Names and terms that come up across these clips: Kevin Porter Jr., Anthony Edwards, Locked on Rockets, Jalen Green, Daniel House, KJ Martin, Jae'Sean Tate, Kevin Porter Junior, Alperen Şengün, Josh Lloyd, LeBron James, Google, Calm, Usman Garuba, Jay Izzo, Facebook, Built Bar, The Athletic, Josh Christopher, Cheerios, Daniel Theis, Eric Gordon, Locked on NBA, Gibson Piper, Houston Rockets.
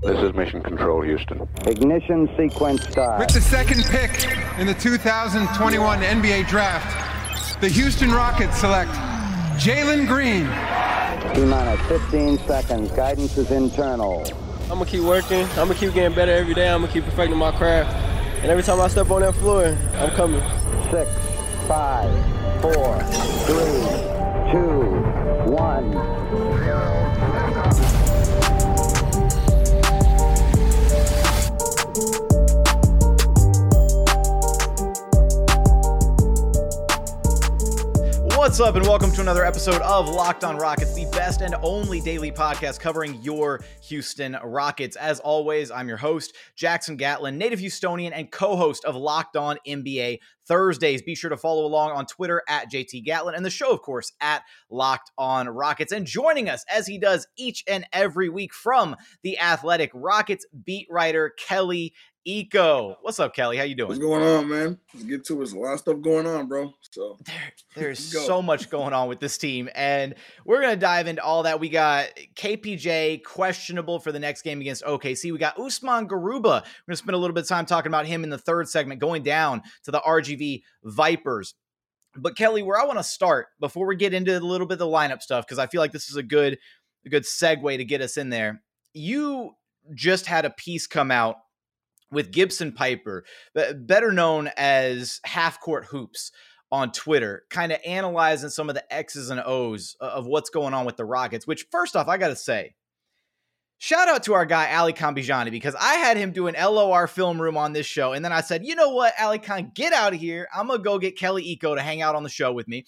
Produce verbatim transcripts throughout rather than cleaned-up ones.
This is Mission Control, Houston. Ignition sequence start. With the second pick in the two thousand twenty-one N B A Draft, the Houston Rockets select Jalen Green. T-minus fifteen seconds. Guidance is internal. I'm going to keep working. I'm going to keep getting better every day. I'm going to keep perfecting my craft. And every time I step on that floor, I'm coming. Six, five, four, three, two, one. What's up, and welcome to another episode of Locked on Rockets, the best and only daily podcast covering your Houston Rockets. As always, I'm your host, Jackson Gatlin, native Houstonian and co-host of Locked on N B A Thursdays. Be sure to follow along on Twitter at J T Gatlin and the show, of course, at Locked on Rockets. And joining us, as he does each and every week, from The Athletic, Rockets beat writer Kelly Iko. What's up, Kelly? How you doing? What's going on, man? Let's get to it. There's a lot of stuff going on, bro. So there, There's so much going on with this team, and we're going to dive into all that. We got K P J questionable for the next game against O K C. We got Usman Garuba. We're going to spend a little bit of time talking about him in the third segment, going down to the R G V Vipers. But Kelly, where I want to start before we get into a little bit of the lineup stuff, because I feel like this is a good, a good segue to get us in there. You just had a piece come out with Gibson Piper, better known as Half Court Hoops on Twitter, kind of analyzing some of the X's and O's of what's going on with the Rockets, which, first off, I got to say, shout out to our guy, Ali Kambijani, because I had him do an L O R film room on this show. And then I said, you know what, Ali Khan, get out of here. I'm going to go get Kelly Iko to hang out on the show with me.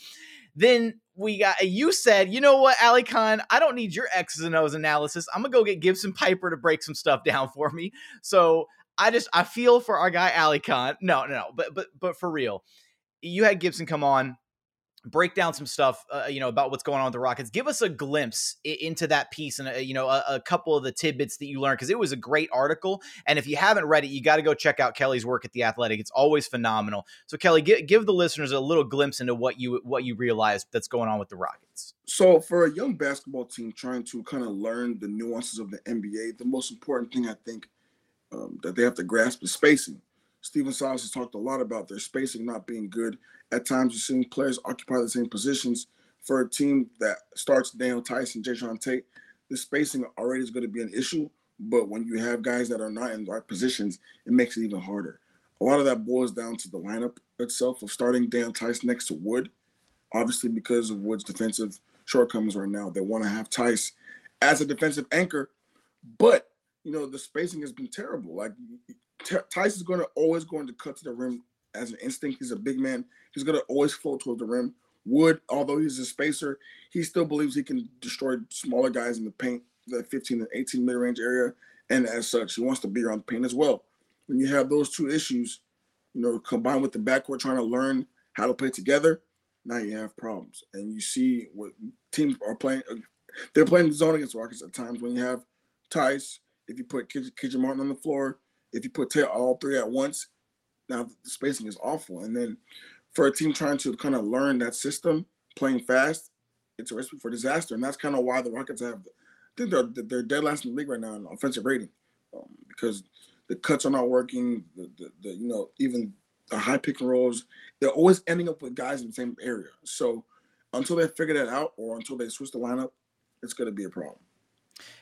Then we got, you said, you know what, Ali Khan, I don't need your X's and O's analysis. I'm going to go get Gibson Piper to break some stuff down for me. So I just, I feel for our guy, Ali Khan. No, no, no, but, but, but for real, you had Gibson come on, break down some stuff, uh, you know, about what's going on with the Rockets. Give us a glimpse into that piece and, a, you know, a, a couple of the tidbits that you learned, because it was a great article. And if you haven't read it, you got to go check out Kelly's work at The Athletic. It's always phenomenal. So Kelly, give, give the listeners a little glimpse into what you, what you realized that's going on with the Rockets. So for a young basketball team trying to kind of learn the nuances of the N B A, the most important thing, I think, Um, that they have to grasp is spacing. Stephen Silas has talked a lot about their spacing not being good. At times, you're seeing players occupy the same positions. For a team that starts Daniel Theis and Jae'Sean Tate, the spacing already is going to be an issue, but when you have guys that are not in the right positions, it makes it even harder. A lot of that boils down to the lineup itself of starting Daniel Theis next to Wood. Obviously, because of Wood's defensive shortcomings right now, they want to have Theis as a defensive anchor, but you know, the spacing has been terrible. Like, Theis is going to always going to cut to the rim as an instinct. He's a big man. He's going to always float toward the rim. Wood, although he's a spacer, he still believes he can destroy smaller guys in the paint, the fifteen and eighteen mid-range area, and as such, he wants to be around the paint as well. When you have those two issues, you know, combined with the backcourt trying to learn how to play together, now you have problems. And you see what teams are playing. They're playing the zone against Rockets at times when you have Theis. If you put K J Martin on the floor, if you put Tate all three at once, now the spacing is awful. And then for a team trying to kind of learn that system, playing fast, it's a recipe for disaster. And that's kind of why the Rockets have, I think they're, they're dead last in the league right now in offensive rating, um, because the cuts are not working, the, the, the you know, even the high pick and rolls, they're always ending up with guys in the same area. So until they figure that out or until they switch the lineup, it's going to be a problem.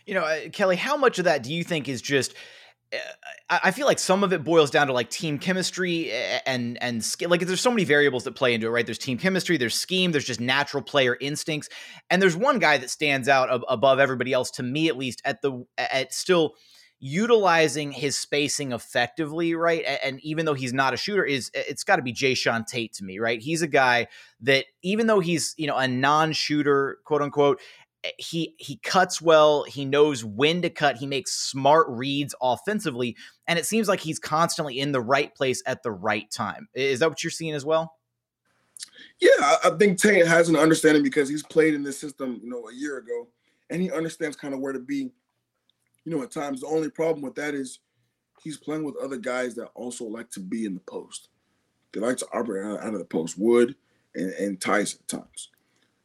You know, uh, Kelly, how much of that do you think is just, uh, I, I feel like some of it boils down to like team chemistry and, and skill. Like there's so many variables that play into it, right? There's team chemistry, there's scheme, there's just natural player instincts. And there's one guy that stands out ab- above everybody else, to me, at least, at the, at still utilizing his spacing effectively, right? And, and even though he's not a shooter, is it's got to be Jae'Sean Tate to me, right? He's a guy that, even though he's, you know, a non-shooter, quote unquote, He he cuts well, he knows when to cut, he makes smart reads offensively, and it seems like he's constantly in the right place at the right time. Is that what you're seeing as well? Yeah, I think Tate has an understanding because he's played in this system, you know, a year ago, and he understands kind of where to be, you know, at times. The only problem with that is he's playing with other guys that also like to be in the post. They like to operate out of the post, Wood and, and Theis at times.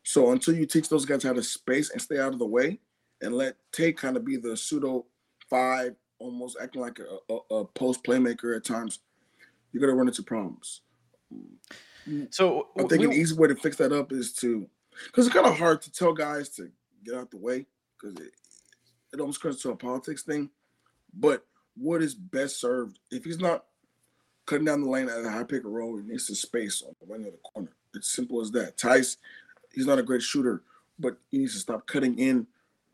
So until you teach those guys how to space and stay out of the way and let Tate kind of be the pseudo five, almost acting like a, a, a post playmaker at times, you're going to run into problems. So I think we, an easy way to fix that up is to, because it's kind of hard to tell guys to get out the way because it, it almost comes to a politics thing. But what is best served if he's not cutting down the lane at a high pick and roll, he needs to space on the lane of the corner. It's simple as that. Theis, he's not a great shooter, but he needs to stop cutting in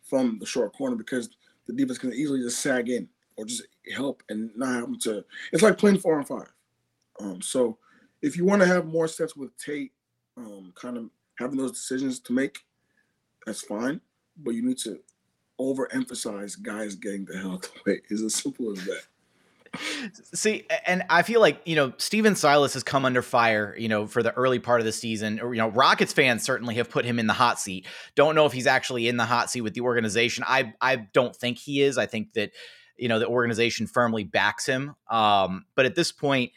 from the short corner because the defense can easily just sag in or just help and not have him to. It's like playing four on five. Um, so if you want to have more sets with Tate, um, kind of having those decisions to make, that's fine. But you need to overemphasize guys getting the hell out of the way. It's as simple as that. See, and I feel like, you know, Stephen Silas has come under fire, you know, for the early part of the season. Or, you know, Rockets fans certainly have put him in the hot seat. Don't know if he's actually in the hot seat with the organization. I I don't think he is. I think that, you know, the organization firmly backs him. Um, but at this point,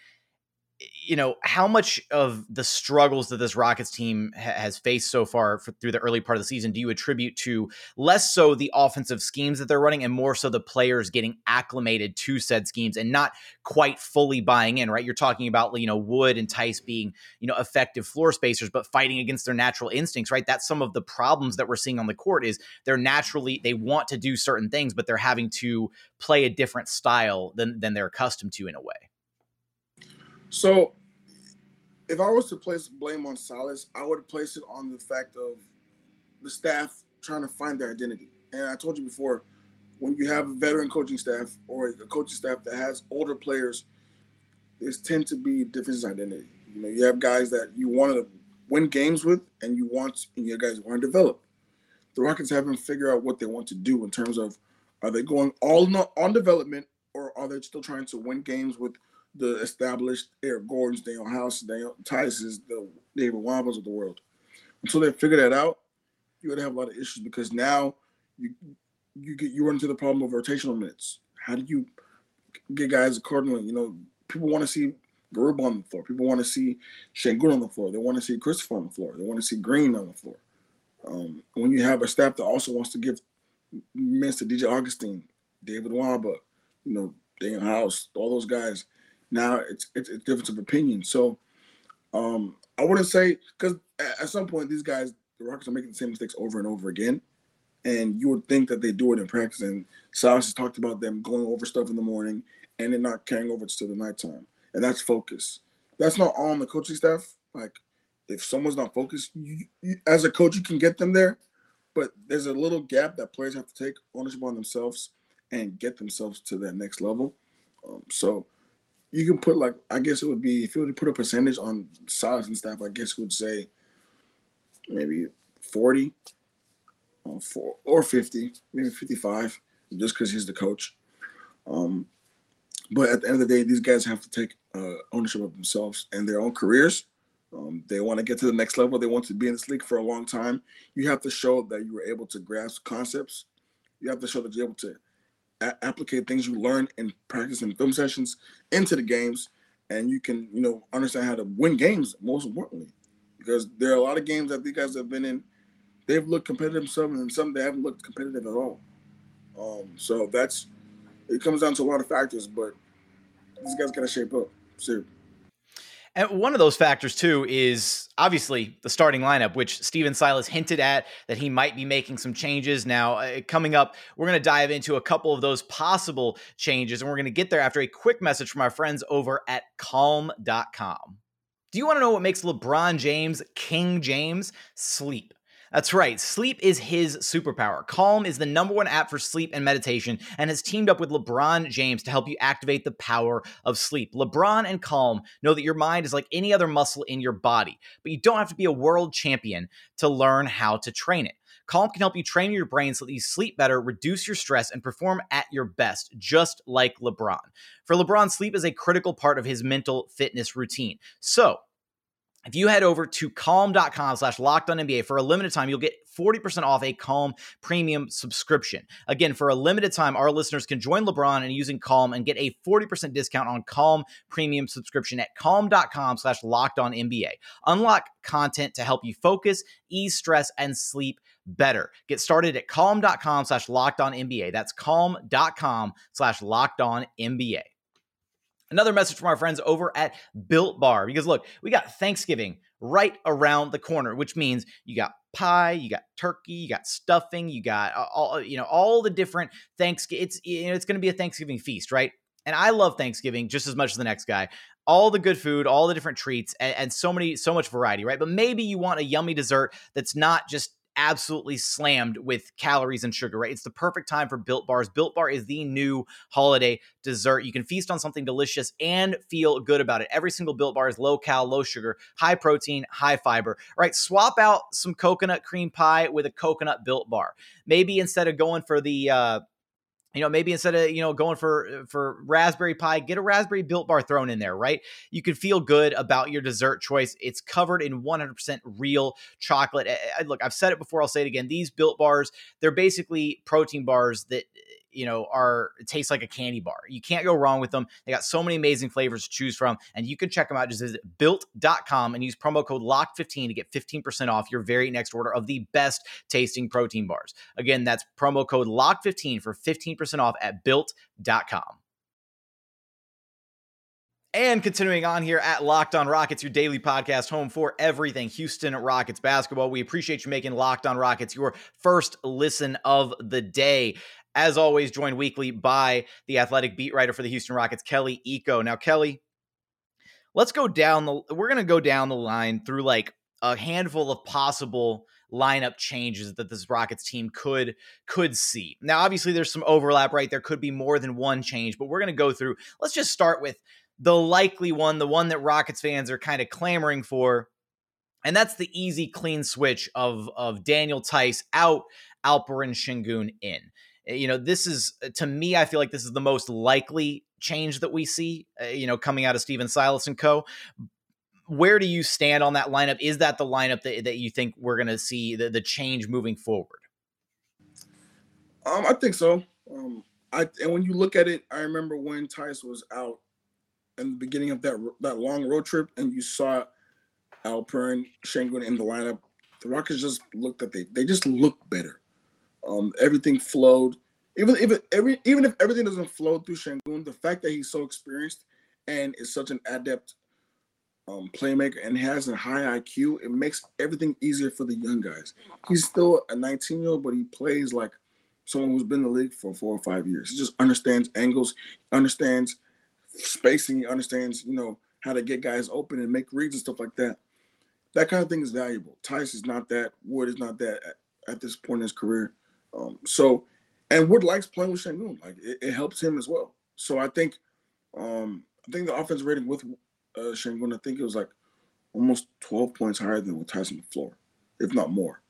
you know, how much of the struggles that this Rockets team ha- has faced so far for, through the early part of the season do you attribute to less so the offensive schemes that they're running and more so the players getting acclimated to said schemes and not quite fully buying in, right? You're talking about, you know, Wood and Theis being, you know, effective floor spacers, but fighting against their natural instincts, right? That's some of the problems that we're seeing on the court is they're naturally, they want to do certain things, but they're having to play a different style than than they're accustomed to in a way. So, if I was to place blame on Silas, I would place it on the fact of the staff trying to find their identity. And I told you before, when you have a veteran coaching staff or a coaching staff that has older players, there's tend to be differences in identity. You know, you have guys that you want to win games with, and you want, and you guys want to develop. The Rockets haven't figured out what they want to do in terms of are they going all on development or are they still trying to win games with the established Eric Gordons, Daniel House, Daniel Theis, the David Nwabas of the world. Until they figure that out, you're gonna have a lot of issues because now you you get you run into the problem of rotational minutes. How do you get guys accordingly? You know, people want to see Garuba on the floor. People want to see Şengün on the floor. They want to see Christopher on the floor. They want to see Green on the floor. Um, when you have a staff that also wants to give minutes to D J Augustine, David Nwaba, you know, Daniel House, all those guys. Now it's it's a difference of opinion. So um, I wouldn't say, because at some point these guys, the Rockets are making the same mistakes over and over again. And you would think that they do it in practice. And Silas has talked about them going over stuff in the morning and then not carrying over to the nighttime. And that's focus. That's not on the coaching staff. Like if someone's not focused, you, you, as a coach, you can get them there. But there's a little gap that players have to take ownership on themselves and get themselves to that next level. Um, so. You can put, like, I guess it would be, if you were to put a percentage on Silas and staff, I guess you would say maybe forty or, four, or fifty, maybe fifty-five, just because he's the coach. Um, but at the end of the day, these guys have to take uh, ownership of themselves and their own careers. Um, they want to get to the next level. They want to be in this league for a long time. You have to show that you were able to grasp concepts. You have to show that you're able to applicate things you learn in practice and film sessions into the games, and you can, you know, understand how to win games, most importantly, because there are a lot of games that these guys have been in, they've looked competitive some, and some they haven't looked competitive at all. Um, so that's, it comes down to a lot of factors, but these guys gotta shape up, seriously. And one of those factors, too, is obviously the starting lineup, which Stephen Silas hinted at that he might be making some changes. Now, uh, coming up, we're going to dive into a couple of those possible changes, and we're going to get there after a quick message from our friends over at calm dot com. Do you want to know what makes LeBron James King James? Sleep. That's right. Sleep is his superpower. Calm is the number one app for sleep and meditation and has teamed up with LeBron James to help you activate the power of sleep. LeBron and Calm know that your mind is like any other muscle in your body, but you don't have to be a world champion to learn how to train it. Calm can help you train your brain so that you sleep better, reduce your stress, and perform at your best, just like LeBron. For LeBron, sleep is a critical part of his mental fitness routine. So, if you head over to calm dot com slash locked on N B A for a limited time, you'll get forty percent off a Calm premium subscription. Again, for a limited time, our listeners can join LeBron and using Calm and get a forty percent discount on Calm premium subscription at calm.com slash locked on NBA. Unlock content to help you focus, ease stress, and sleep better. Get started at calm.com slash locked on NBA. That's calm.com slash locked on NBA. Another message from our friends over at Built Bar, because look, we got Thanksgiving right around the corner, which means you got pie, you got turkey, you got stuffing, you got all, you know, all the different Thanksgiving. It's, you know, it's going to be a Thanksgiving feast, right? And I love Thanksgiving just as much as the next guy. All the good food, all the different treats, and, and so many, so much variety, right? But maybe you want a yummy dessert that's not just absolutely slammed with calories and sugar, right? It's the perfect time for Built Bars. Built Bar is the new holiday dessert. You can feast on something delicious and feel good about it. Every single Built Bar is low cal, low sugar, high protein, high fiber, right? Swap out some coconut cream pie with a coconut Built Bar. Maybe instead of going for the, uh, You know, maybe instead of, you know, going for for raspberry pie, get a raspberry Built Bar thrown in there, right? You can feel good about your dessert choice. It's covered in one hundred percent real chocolate. I, I, look, I've said it before, I'll say it again. These Built Bars, they're basically protein bars that, you know, are taste like a candy bar. You can't go wrong with them. They got so many amazing flavors to choose from, and you can check them out. Just visit built dot com and use promo code locked fifteen to get fifteen percent off your very next order of the best tasting protein bars. Again, that's promo code locked fifteen for fifteen percent off at built dot com. And continuing on here at Locked on Rockets, your daily podcast home for everything Houston Rockets basketball. We appreciate you making Locked on Rockets your first listen of the day. As always, joined weekly by the Athletic beat writer for the Houston Rockets, Kelly Iko. Now, Kelly, let's go down the, we're going to go down the line through like a handful of possible lineup changes that this Rockets team could, could see. Now, obviously there's some overlap, right? There could be more than one change, but we're going to go through, let's just start with the likely one, the one that Rockets fans are kind of clamoring for. And that's the easy, clean switch of, of Daniel Theis out, Alperen Şengün in. You know, this is, to me, I feel like this is the most likely change that we see, uh, you know, coming out of Stephen Silas and co. Where do you stand on that lineup? Is that the lineup that, that you think we're going to see the, the change moving forward? Um, I think so. Um, I and when you look at it, I remember when Theis was out in the beginning of that that long road trip and you saw Alperen Şengün in the lineup, the Rockets just looked at they they just looked better. Um, everything flowed. Even if every even if everything doesn't flow through Şengün, the fact that he's so experienced and is such an adept um, playmaker and has a high I Q, it makes everything easier for the young guys. He's still a nineteen-year-old, but he plays like someone who's been in the league for four or five years. He just understands angles, understands spacing, he understands, you know, how to get guys open and make reads and stuff like that. That kind of thing is valuable. Theis is not that. Wood is not that at, at this point in his career. Um, so, and Wood likes playing with Şengün. Like it, it helps him as well. So I think, um, I think the offense rating with uh, Şengün, I think it was like almost twelve points higher than with Tyson on the floor, if not more.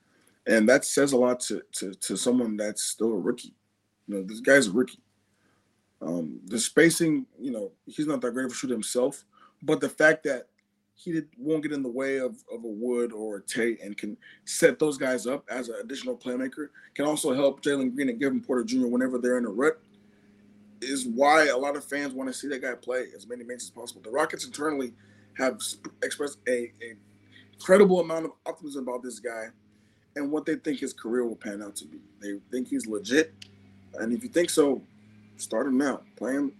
And that says a lot to to, to someone that's still a rookie. You know, this guy's a rookie. Um, the spacing, you know, he's not that great of a shooter himself, but the fact that he did, won't get in the way of, of a Wood or a Tate and can set those guys up as an additional playmaker, can also help Jalen Green and Kevin Porter Junior whenever they're in a rut, is why a lot of fans want to see that guy play as many minutes as possible. The Rockets internally have expressed a, a incredible amount of optimism about this guy and what they think his career will pan out to be. They think he's legit, and if you think so, start him now. Play him.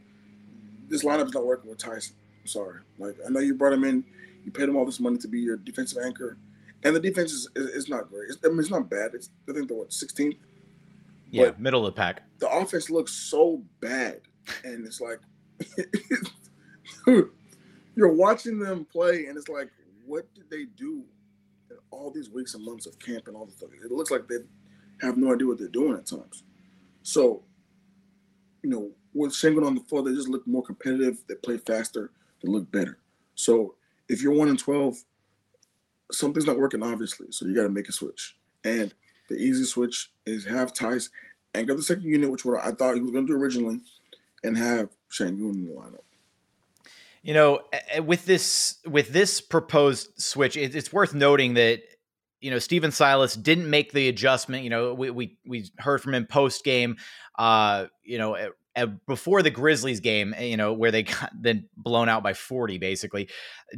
This lineup's not working with Tyson. I'm sorry. Like, I know you brought him in. You paid him all this money to be your defensive anchor. And the defense is, is, is not great. It's, I mean, it's not bad. It's, I think they're, what, sixteenth? Yeah, but middle of the pack. The offense looks so bad. And it's like, dude, you're watching them play, and it's like, what did they do in all these weeks and months of camp and all the stuff? It looks like they have no idea what they're doing at times. So, you know, with Şengün on the floor, they just look more competitive. They play faster. They look better. So, if you're one and twelve, something's not working, obviously. So you got to make a switch, and the easy switch is have Theis anchor the second unit, which what I thought he was going to do originally, and have Şengün in the lineup. You know, with this with this proposed switch, it, it's worth noting that you know, Stephen Silas didn't make the adjustment. You know, we we, we heard from him post game, uh, you know, at, at before the Grizzlies game, you know, where they got then blown out by forty, basically.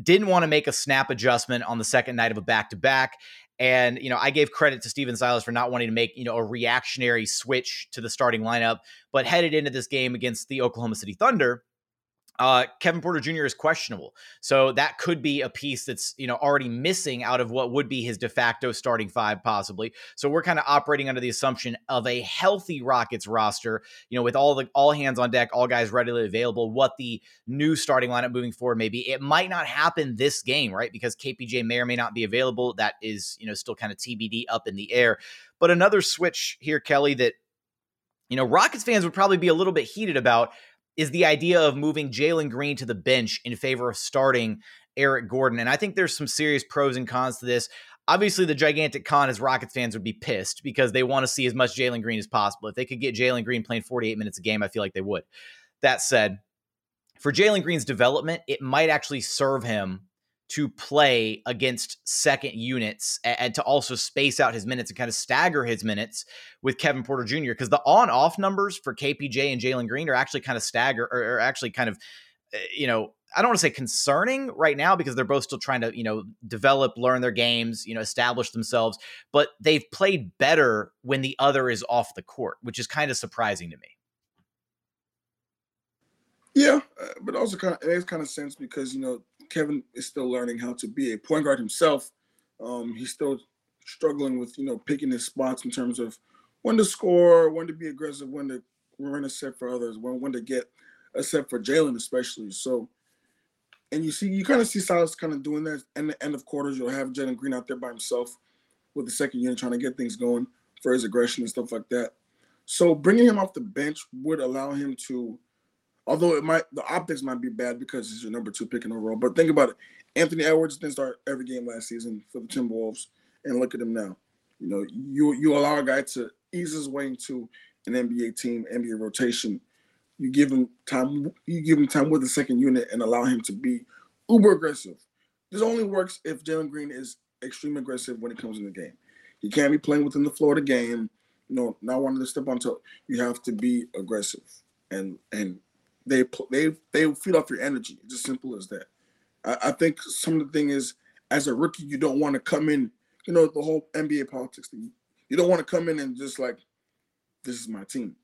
Didn't want to make a snap adjustment on the second night of a back to back. And, you know, I gave credit to Stephen Silas for not wanting to make, you know, a reactionary switch to the starting lineup, but headed into this game against the Oklahoma City Thunder, uh, Kevin Porter Junior is questionable. So that could be a piece that's, you know, already missing out of what would be his de facto starting five, possibly. So we're kind of operating under the assumption of a healthy Rockets roster, you know, with all the, all hands on deck, all guys readily available, what the new starting lineup moving forward may be. It might not happen this game, right? Because K P J may or may not be available. That is, you know, still kind of T B D, up in the air. But another switch here, Kelly, that, you know, Rockets fans would probably be a little bit heated about is the idea of moving Jalen Green to the bench in favor of starting Eric Gordon. And I think there's some serious pros and cons to this. Obviously, the gigantic con is Rockets fans would be pissed because they want to see as much Jalen Green as possible. If they could get Jalen Green playing forty-eight minutes a game, I feel like they would. That said, for Jalen Green's development, it might actually serve him to play against second units and, and to also space out his minutes and kind of stagger his minutes with Kevin Porter Junior Because the on-off numbers for K P J and Jalen Green are actually kind of stagger or, or actually kind of, you know, I don't want to say concerning right now because they're both still trying to, you know, develop, learn their games, you know, establish themselves, but they've played better when the other is off the court, which is kind of surprising to me. Yeah, but also kind of, it makes kind of sense because, you know, Kevin is still learning how to be a point guard himself. Um, he's still struggling with, you know, picking his spots in terms of when to score, when to be aggressive, when to run a set for others, when when to get a set for Jalen especially. So, and you see, you kind of see Silas kind of doing that. And the end of quarters, you'll have Jalen Green out there by himself with the second unit trying to get things going for his aggression and stuff like that. So bringing him off the bench would allow him to, although it might, the optics might be bad because he's your number two pick in overall. But think about it. Anthony Edwards didn't start every game last season for the Timberwolves, and look at him now. You know, you you allow a guy to ease his way into an N B A team, N B A rotation. You give him time. You give him time with the second unit and allow him to be uber aggressive. This only works if Jalen Green is extremely aggressive when it comes in the game. He can't be playing within the flow of the game. You know, not wanting to step on toe. You have to be aggressive and and. They they they feed off your energy. It's as simple as that. I, I think some of the thing is, as a rookie, you don't want to come in. You know, the whole N B A politics thing. You don't want to come in and just like, this is my team.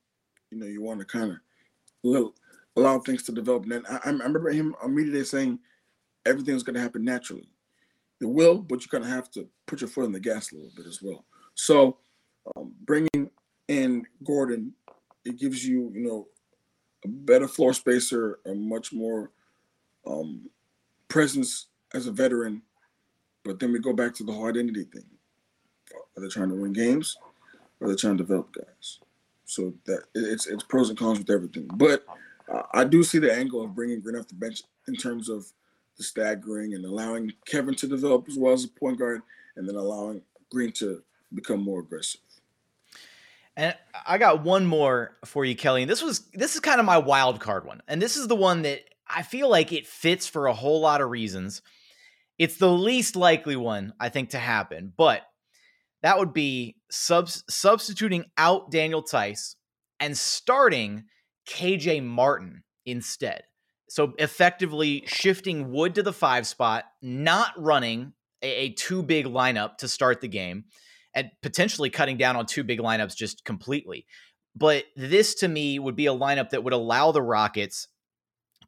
You know, you want to kind of allow things to develop. And I, I remember him immediately saying, everything's going to happen naturally. It will, but you're going to have to put your foot on the gas a little bit as well. So um, bringing in Gordon, it gives you, you know, a better floor spacer, a much more um, presence as a veteran. But then we go back to the whole identity thing. Are they trying to win games? Or are they trying to develop guys? So that it's it's pros and cons with everything. But uh, I do see the angle of bringing Green off the bench in terms of the staggering and allowing Kevin to develop as well as a point guard, and then allowing Green to become more aggressive. And I got one more for you, Kelly. And this was this is kind of my wild card one. And this is the one that I feel like it fits for a whole lot of reasons. It's the least likely one, I think, to happen. But that would be subs- substituting out Daniel Theis and starting K J Martin instead. So effectively shifting Wood to the five spot, not running a, a too big lineup to start the game, and potentially cutting down on two big lineups just completely. But this, to me, would be a lineup that would allow the Rockets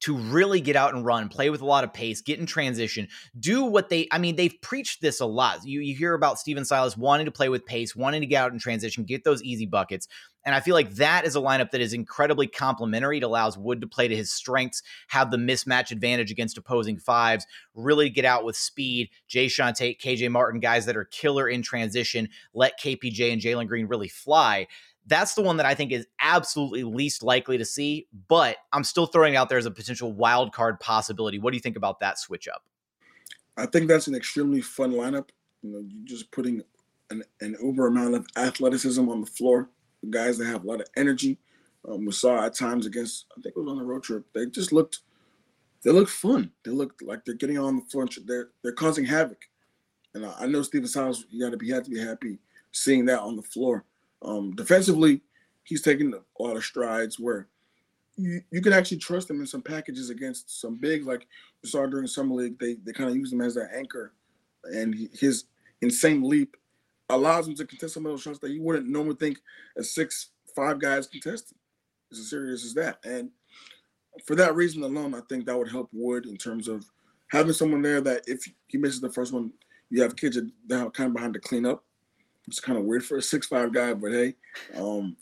to really get out and run, play with a lot of pace, get in transition, do what they, I mean, they've preached this a lot. You you hear about Stephen Silas wanting to play with pace, wanting to get out in transition, get those easy buckets. And I feel like that is a lineup that is incredibly complementary. It allows Wood to play to his strengths, have the mismatch advantage against opposing fives, really get out with speed. Jae'Sean Tate, K J Martin, guys that are killer in transition, let K P J and Jalen Green really fly. That's the one that I think is absolutely least likely to see, but I'm still throwing it out there as a potential wild card possibility. What do you think about that switch up? I think that's an extremely fun lineup. You know, you're just putting an, an over amount of athleticism on the floor. The guys that have a lot of energy. Um, we saw at times against, I think it was on the road trip, they just looked, they looked fun. They looked like they're getting on the floor. They're, they're causing havoc. And I know Stephen Silas, you got to be have to be happy seeing that on the floor. Um, defensively, he's taking a lot of strides where you, you can actually trust him in some packages against some bigs. Like we saw during Summer League, they, they kind of use him as their anchor. And he, his insane leap allows him to contest some of those shots that you wouldn't normally think a six five guy's contesting. It's as serious as that. And for that reason alone, I think that would help Wood in terms of having someone there that if he misses the first one, you have kids that are kind of behind to clean up. It's kind of weird for a six five guy, but hey, um,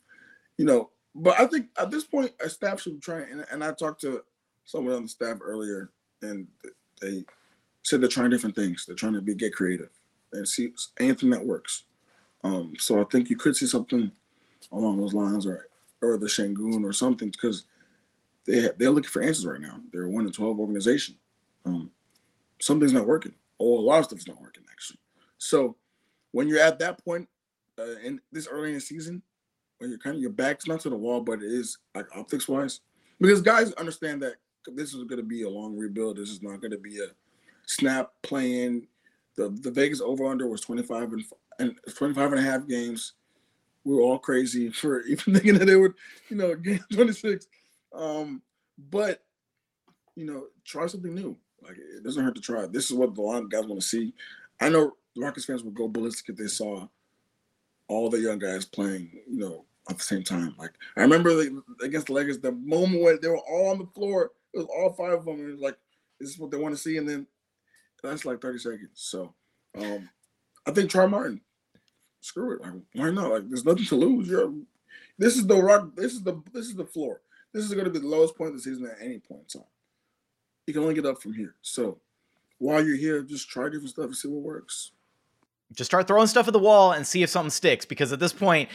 you know. But I think at this point, a staff should try. And, and I talked to someone on the staff earlier, and they said they're trying different things. They're trying to be get creative and see anything that works. Um, so I think you could see something along those lines, or or the Şengün or something, because they have, they're looking for answers right now. They're a one in twelve organization. Um, something's not working. Oh, a lot of stuff's not working actually. So when you're at that point, uh, in this early in the season, when you're kind of your back's not to the wall, but it is like optics wise, because guys understand that this is going to be a long rebuild. This is not going to be a snap play-in. The the Vegas over under was twenty-five and, and twenty-five and a half games. We were all crazy for even thinking that they would, you know, game twenty-six. Um, but, you know, try something new. Like, it doesn't hurt to try. This is what the line guys want to see. I know the Rockets fans would go ballistic if they saw all the young guys playing, you know, at the same time. Like, I remember they, against the Lakers, the moment where they were all on the floor, it was all five of them. It was like, this is what they want to see. And then that's like thirty seconds. So um, I think try Martin. Screw it. Like, why not? Like, there's nothing to lose. You're, this is the rock. This is the this is the floor. This is going to be the lowest point of the season at any point in time. You can only get up from here. So while you're here, just try different stuff and see what works. Just start throwing stuff at the wall and see if something sticks. Because at this point,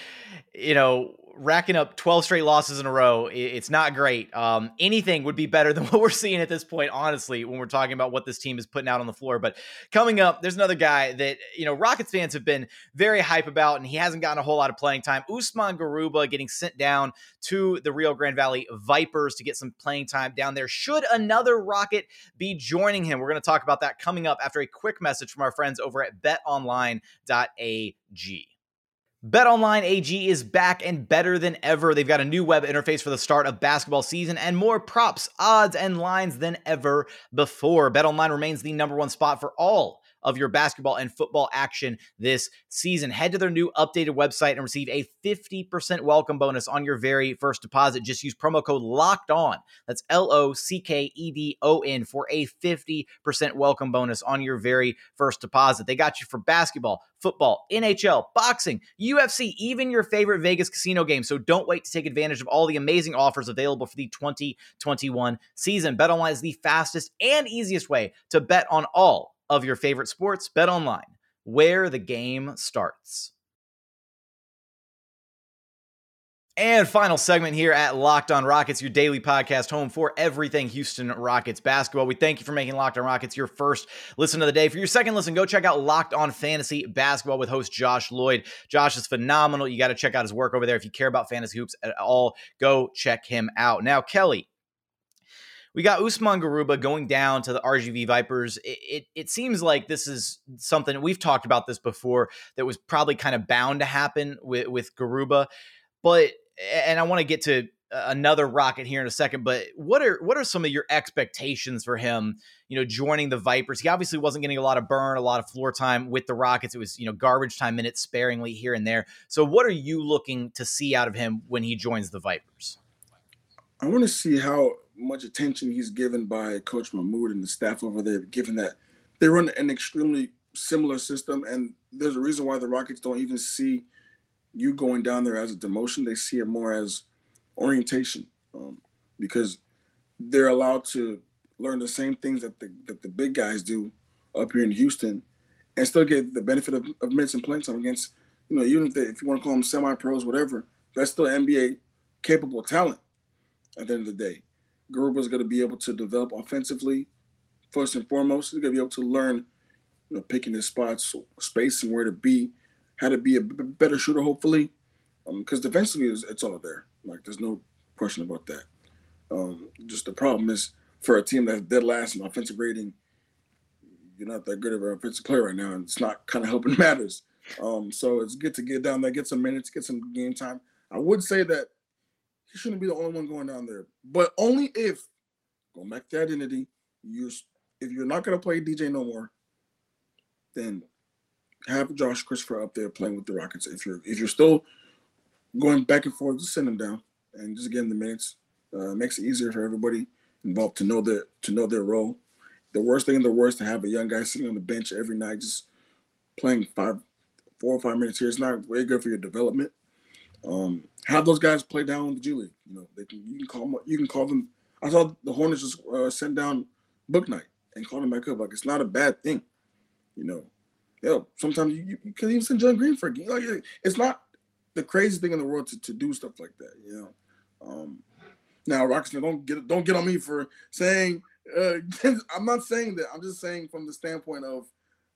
you know, racking up twelve straight losses in a row, it's not great. Um, anything would be better than what we're seeing at this point, honestly, when we're talking about what this team is putting out on the floor. But coming up, there's another guy that, you know, Rockets fans have been very hype about, and he hasn't gotten a whole lot of playing time. Usman Garuba getting sent down to the Rio Grande Valley Vipers to get some playing time down there. Should another Rocket be joining him? We're going to talk about that coming up after a quick message from our friends over at bet online dot a g. BetOnline A G is back and better than ever. They've got a new web interface for the start of basketball season and more props, odds, and lines than ever before. BetOnline remains the number one spot for all of your basketball and football action this season. Head to their new updated website and receive a fifty percent welcome bonus on your very first deposit. Just use promo code LOCKEDON. That's L O C K E D O N for a fifty percent welcome bonus on your very first deposit. They got you for basketball, football, N H L, boxing, U F C, even your favorite Vegas casino game. So don't wait to take advantage of all the amazing offers available for the twenty twenty-one season. BetOnline is the fastest and easiest way to bet on all of your favorite sports. Bet online, where the game starts. And final segment here at Locked on Rockets, your daily podcast home for everything Houston Rockets basketball. We thank you for making Locked on Rockets your first listen of the day. For your second listen, go check out Locked on Fantasy Basketball with host Josh Lloyd. Josh is phenomenal. You got to check out his work over there. If you care about fantasy hoops at all, go check him out. Now, Kelly, we got Usman Garuba going down to the R G V Vipers. It, it it seems like this is something, we've talked about this before, that was probably kind of bound to happen with, with Garuba. But, and I want to get to another Rocket here in a second, but what are what are some of your expectations for him, you know, joining the Vipers? He obviously wasn't getting a lot of burn, a lot of floor time with the Rockets. It was, you know, garbage time minutes sparingly here and there. So what are you looking to see out of him when he joins the Vipers? I want to see how much attention he's given by Coach Mahmoud and the staff over there, given that they run an extremely similar system. And there's a reason why the Rockets don't even see you going down there as a demotion. They see it more as orientation, um, because they're allowed to learn the same things that the, that the big guys do up here in Houston and still get the benefit of, of minutes and playing time against, you know, even if, they, if you want to call them semi-pros, whatever, that's still N B A capable talent at the end of the day. Garuba's going to be able to develop offensively, first and foremost. He's going to be able to learn, you know, picking his spots, spacing, where to be, how to be a better shooter, hopefully, because um, defensively it's, it's all there. Like, there's no question about that. Um, just the problem is for a team that's dead last in offensive rating, you're not that good of an offensive player right now, and it's not kind of helping matters. Um, so it's good to get down there, get some minutes, get some game time. I would say that he shouldn't be the only one going down there, but only if, going back to identity, you're, if you're not going to play D J no more, then have Josh Christopher up there playing with the Rockets. If you're if you're still going back and forth, just send him down and just give him the minutes. Uh, it makes it easier for everybody involved to know their to know their role. The worst thing in the worst to have a young guy sitting on the bench every night just playing five, four or five minutes here. It's not very good for your development. Um, have those guys play down with the G League. You know, they can you can call them, you can call them. I saw the Hornets just uh, sent down Book Night and called him back up. Like, it's not a bad thing, you know. Yo, sometimes you, you, you can even send Jalen Green for a game. Like, it's not the craziest thing in the world to, to do stuff like that, you know. Um, now, Rockets, don't get don't get on me for saying uh, – I'm not saying that. I'm just saying from the standpoint of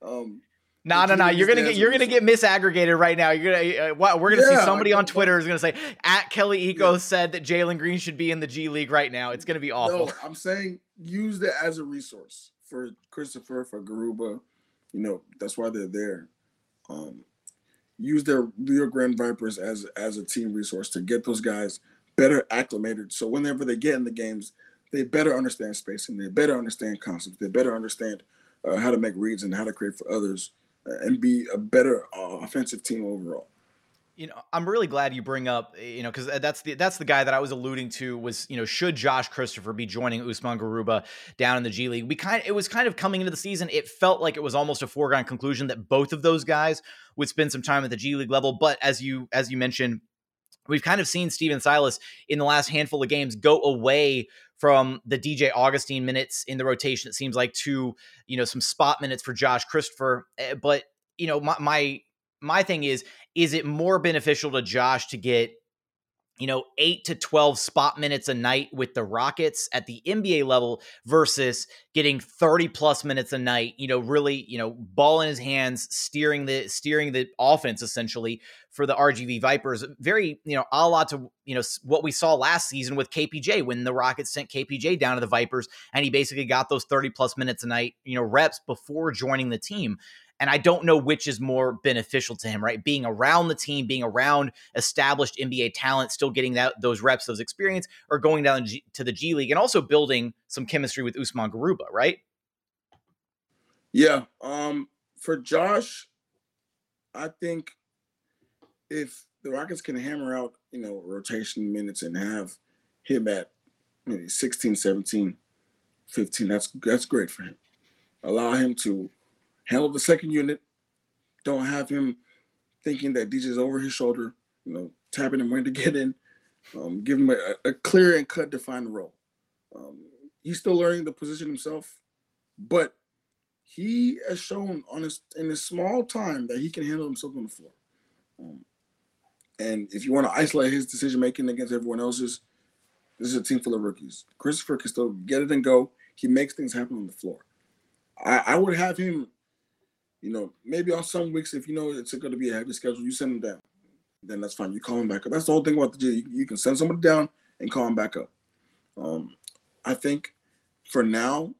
um, – No, no, no! You're gonna get you're gonna get misaggregated right now. You're gonna uh, what? We're gonna yeah, see somebody on Twitter is gonna say at Kelly Iko yeah. said that Jalen Green should be in the G League right now. It's gonna be awful. No, I'm saying use it as a resource for Christopher, for Garuba. You know, that's why they're there. Um, use their Rio Grande Vipers as as a team resource to get those guys better acclimated. So whenever they get in the games, they better understand spacing. They better understand concepts. They better understand uh, how to make reads and how to create for others, and be a better uh, offensive team overall. You know, I'm really glad you bring up, you know, because that's the that's the guy that I was alluding to was, you know, should Josh Christopher be joining Usman Garuba down in the G League? We kind of, it was kind of coming into the season, it felt like it was almost a foregone conclusion that both of those guys would spend some time at the G League level. But as you as you mentioned, we've kind of seen Stephen Silas in the last handful of games go away from the D J Augustine minutes in the rotation, it seems like, to, you know, some spot minutes for Josh Christopher. But, you know, my my my thing is, is it more beneficial to Josh to get, you know, eight to twelve spot minutes a night with the Rockets at the N B A level versus getting thirty plus minutes a night, you know, really, you know, ball in his hands, steering the, steering the offense essentially for the R G V Vipers. Very, you know, a la to, you know, what we saw last season with K P J when the Rockets sent K P J down to the Vipers and he basically got those thirty plus minutes a night, you know, reps before joining the team. And I don't know which is more beneficial to him, right? Being around the team, being around established N B A talent, still getting that those reps, those experience, or going down to the G League and also building some chemistry with Usman Garuba, right? Yeah. Um, for Josh, I think if the Rockets can hammer out, you know, rotation minutes and have him at maybe sixteen, seventeen, fifteen, that's, that's great for him. Allow him to handle the second unit. Don't have him thinking that D J's over his shoulder, you know, tapping him when to get in. Um, give him a, a clear and cut defined role. Um, he's still learning the position himself, but he has shown on his, in his small time that he can handle himself on the floor. Um, and if you want to isolate his decision-making against everyone else's, this is a team full of rookies. Christopher can still get it and go. He makes things happen on the floor. I, I would have him, you know, maybe on some weeks, if you know it's going to be a heavy schedule, you send him down. Then that's fine. You call him back up. That's the whole thing about the G. You can send somebody down and call him back up. Um, I think for now,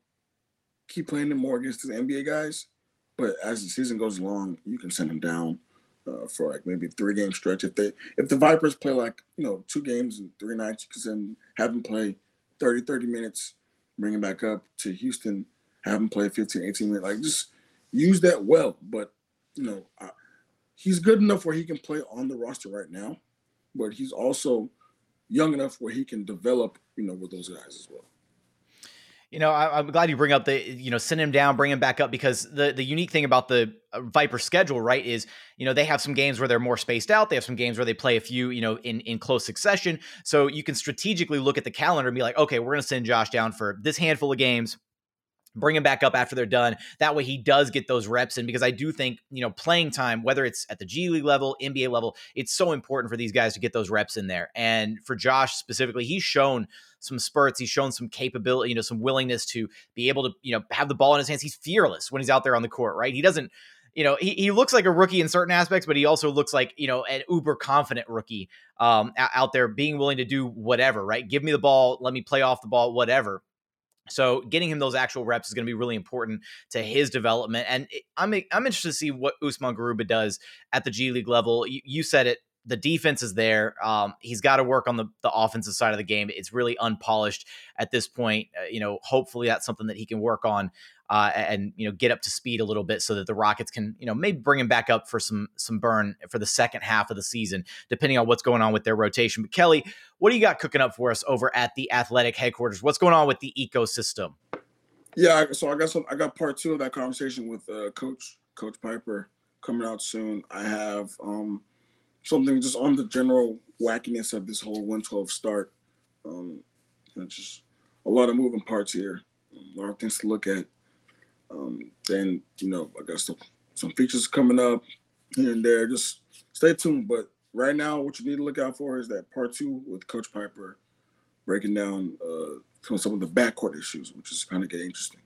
keep playing him more against the N B A guys. But as the season goes along, you can send him down uh, for like maybe a three-game stretch. If they, if the Vipers play like, you know, two games and three nights, you can send, have him play thirty, thirty minutes, bring him back up to Houston, have him play fifteen, eighteen minutes. Like, just use that well, but, you know, I, he's good enough where he can play on the roster right now, but he's also young enough where he can develop, you know, with those guys as well. You know, I, I'm glad you bring up the, you know, send him down, bring him back up, because the, the unique thing about the Viper schedule, right, is, you know, they have some games where they're more spaced out. They have some games where they play a few, you know, in, in close succession. So you can strategically look at the calendar and be like, okay, we're going to send Josh down for this handful of games, bring him back up after they're done. That way he does get those reps in, because I do think, you know, playing time, whether it's at the G League level, N B A level, it's so important for these guys to get those reps in there. And for Josh specifically, he's shown some spurts. He's shown some capability, you know, some willingness to be able to, you know, have the ball in his hands. He's fearless when he's out there on the court, right? He doesn't, you know, he, he looks like a rookie in certain aspects, but he also looks like, you know, an uber confident rookie um, out there being willing to do whatever, right? Give me the ball, let me play off the ball, whatever. So getting him those actual reps is going to be really important to his development. And I'm I'm interested to see what Usman Garuba does at the G League level. You, you said it. The defense is there. Um, he's got to work on the, the offensive side of the game. It's really unpolished at this point. Uh, you know, hopefully that's something that he can work on uh, and, you know, get up to speed a little bit so that the Rockets can, you know, maybe bring him back up for some some burn for the second half of the season, depending on what's going on with their rotation. But Kelly, what do you got cooking up for us over at the Athletic headquarters? What's going on with the ecosystem? Yeah, so I got some, I got part two of that conversation with uh, Coach Coach Piper coming out soon. I have. Um, Something just on the general wackiness of this whole one twelve start. Um, just a lot of moving parts here. A lot of things to look at. Um, then, you know, I got some, some features coming up here and there. Just stay tuned. But right now, what you need to look out for is that part two with Coach Piper breaking down uh, some of the backcourt issues, which is kind of getting interesting.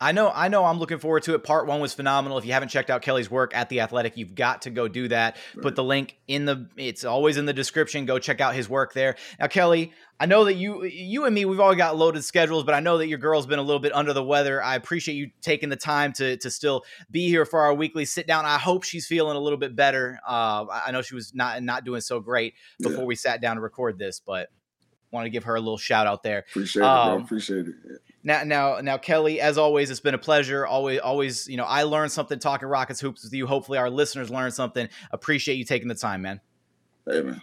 I know, I know I'm looking forward to it. Part one was phenomenal. If you haven't checked out Kelly's work at The Athletic, you've got to go do that. Right. Put the link in the, it's always in the description. Go check out his work there. Now, Kelly, I know that you, you and me, we've all got loaded schedules, but I know that your girl's been a little bit under the weather. I appreciate you taking the time to, to still be here for our weekly sit down. I hope she's feeling a little bit better. Uh, I know she was not, not doing so great before yeah. we sat down to record this, but want to give her a little shout out there. Appreciate um, it, bro. Appreciate it. Yeah. Now, now, now, Kelly, as always, it's been a pleasure. Always, always, you know, I learned something talking Rockets hoops with you. Hopefully our listeners learned something. Appreciate you taking the time, man. Hey, man.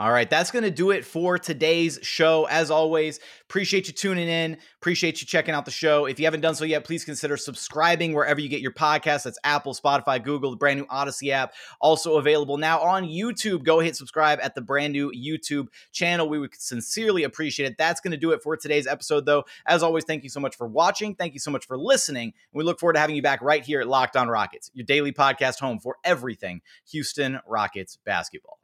All right, that's going to do it for today's show. As always, appreciate you tuning in. Appreciate you checking out the show. If you haven't done so yet, please consider subscribing wherever you get your podcasts. That's Apple, Spotify, Google, the brand new Odyssey app. Also available now on YouTube. Go hit subscribe at the brand new YouTube channel. We would sincerely appreciate it. That's going to do it for today's episode, though. As always, thank you so much for watching. Thank you so much for listening. We look forward to having you back right here at Locked on Rockets, your daily podcast home for everything Houston Rockets basketball.